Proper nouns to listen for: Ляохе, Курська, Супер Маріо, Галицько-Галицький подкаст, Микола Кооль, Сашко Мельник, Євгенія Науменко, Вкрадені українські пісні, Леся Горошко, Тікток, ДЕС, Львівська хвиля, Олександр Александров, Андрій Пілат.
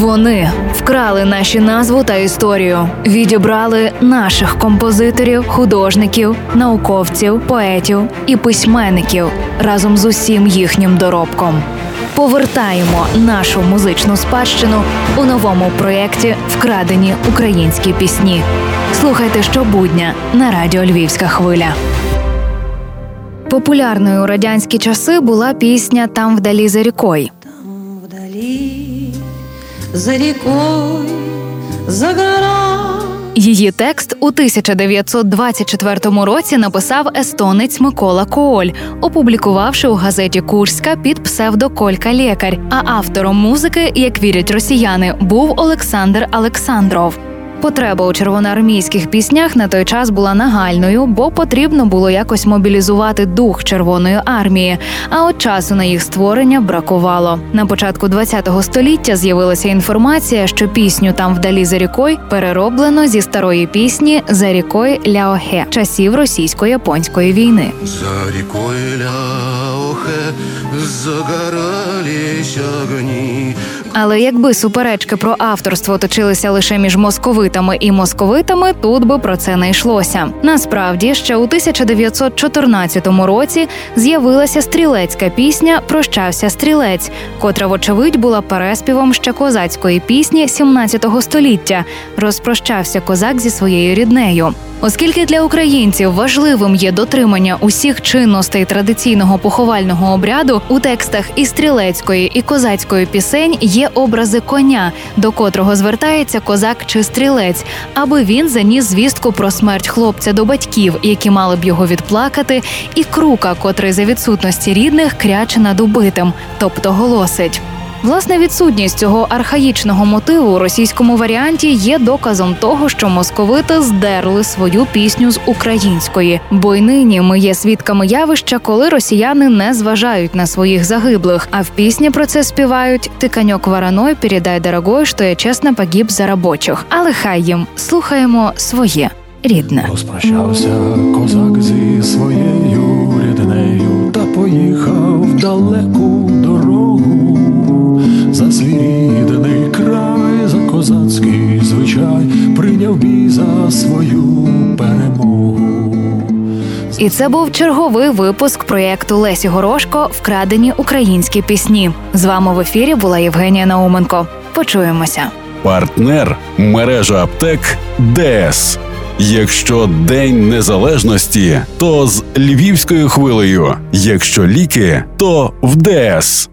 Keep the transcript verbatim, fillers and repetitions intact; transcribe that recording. Вони вкрали наші назву та історію, відібрали наших композиторів, художників, науковців, поетів і письменників разом з усім їхнім доробком. Повертаємо нашу музичну спадщину у новому проєкті «Вкрадені українські пісні». Слухайте щобудня на радіо «Львівська хвиля». Популярною у радянські часи була пісня «Там вдалі за рікою». Там вдалі за рікою, за горами. Її текст у тисяча дев'ятсот двадцять четвертому році написав естонець Микола Кооль, опублікувавши у газеті «Курська» під псевдо «Колька-лікар», а автором музики, як вірять росіяни, був Олександр Александров. Потреба у червоноармійських піснях на той час була нагальною, бо потрібно було якось мобілізувати дух Червоної армії, а от часу на їх створення бракувало. На початку ХХ століття з'явилася інформація, що пісню «Там вдалі за рікою» перероблено зі старої пісні «За рікою Ляохе» часів російсько-японської війни. За рікою Ляохе загоралися огні. Але якби суперечки про авторство точилися лише між московитами і московитами, тут би про це не йшлося. Насправді, ще у тисяча дев'ятсот чотирнадцятому році з'явилася стрілецька пісня «Прощався стрілець», котра, вочевидь, була переспівом ще козацької пісні сімнадцятого століття «Розпрощався козак зі своєю ріднею». Оскільки для українців важливим є дотримання усіх чинностей традиційного поховального обряду, у текстах і стрілецької, і козацької пісень є образи коня, до котрого звертається козак чи стрілець, аби він заніс звістку про смерть хлопця до батьків, які мали б його відплакати, і крука, котрий за відсутності рідних кряче над убитим, тобто голосить. Власне, відсутність цього архаїчного мотиву у російському варіанті є доказом того, що московити здерли свою пісню з української. Бо й нині ми є свідками явища, коли росіяни не зважають на своїх загиблих, а в пісні про це співають «Ти, коньок вороной, передай дорогой, що я чесно погиб за робочих». Але хай їм, слухаємо своє рідне. Розпрощався козак зі своєю ріднею та поїхав в далеку дорогу. За свій рідний край, за козацький звичай, прийняв бій за свою перемогу. І це був черговий випуск проєкту Лесі Горошко «Вкрадені українські пісні». З вами в ефірі була Євгенія Науменко. Почуємося. Партнер – мережа аптек «ДЕС». Якщо День Незалежності, то з Львівською хвилею. Якщо ліки, то в ДЕС.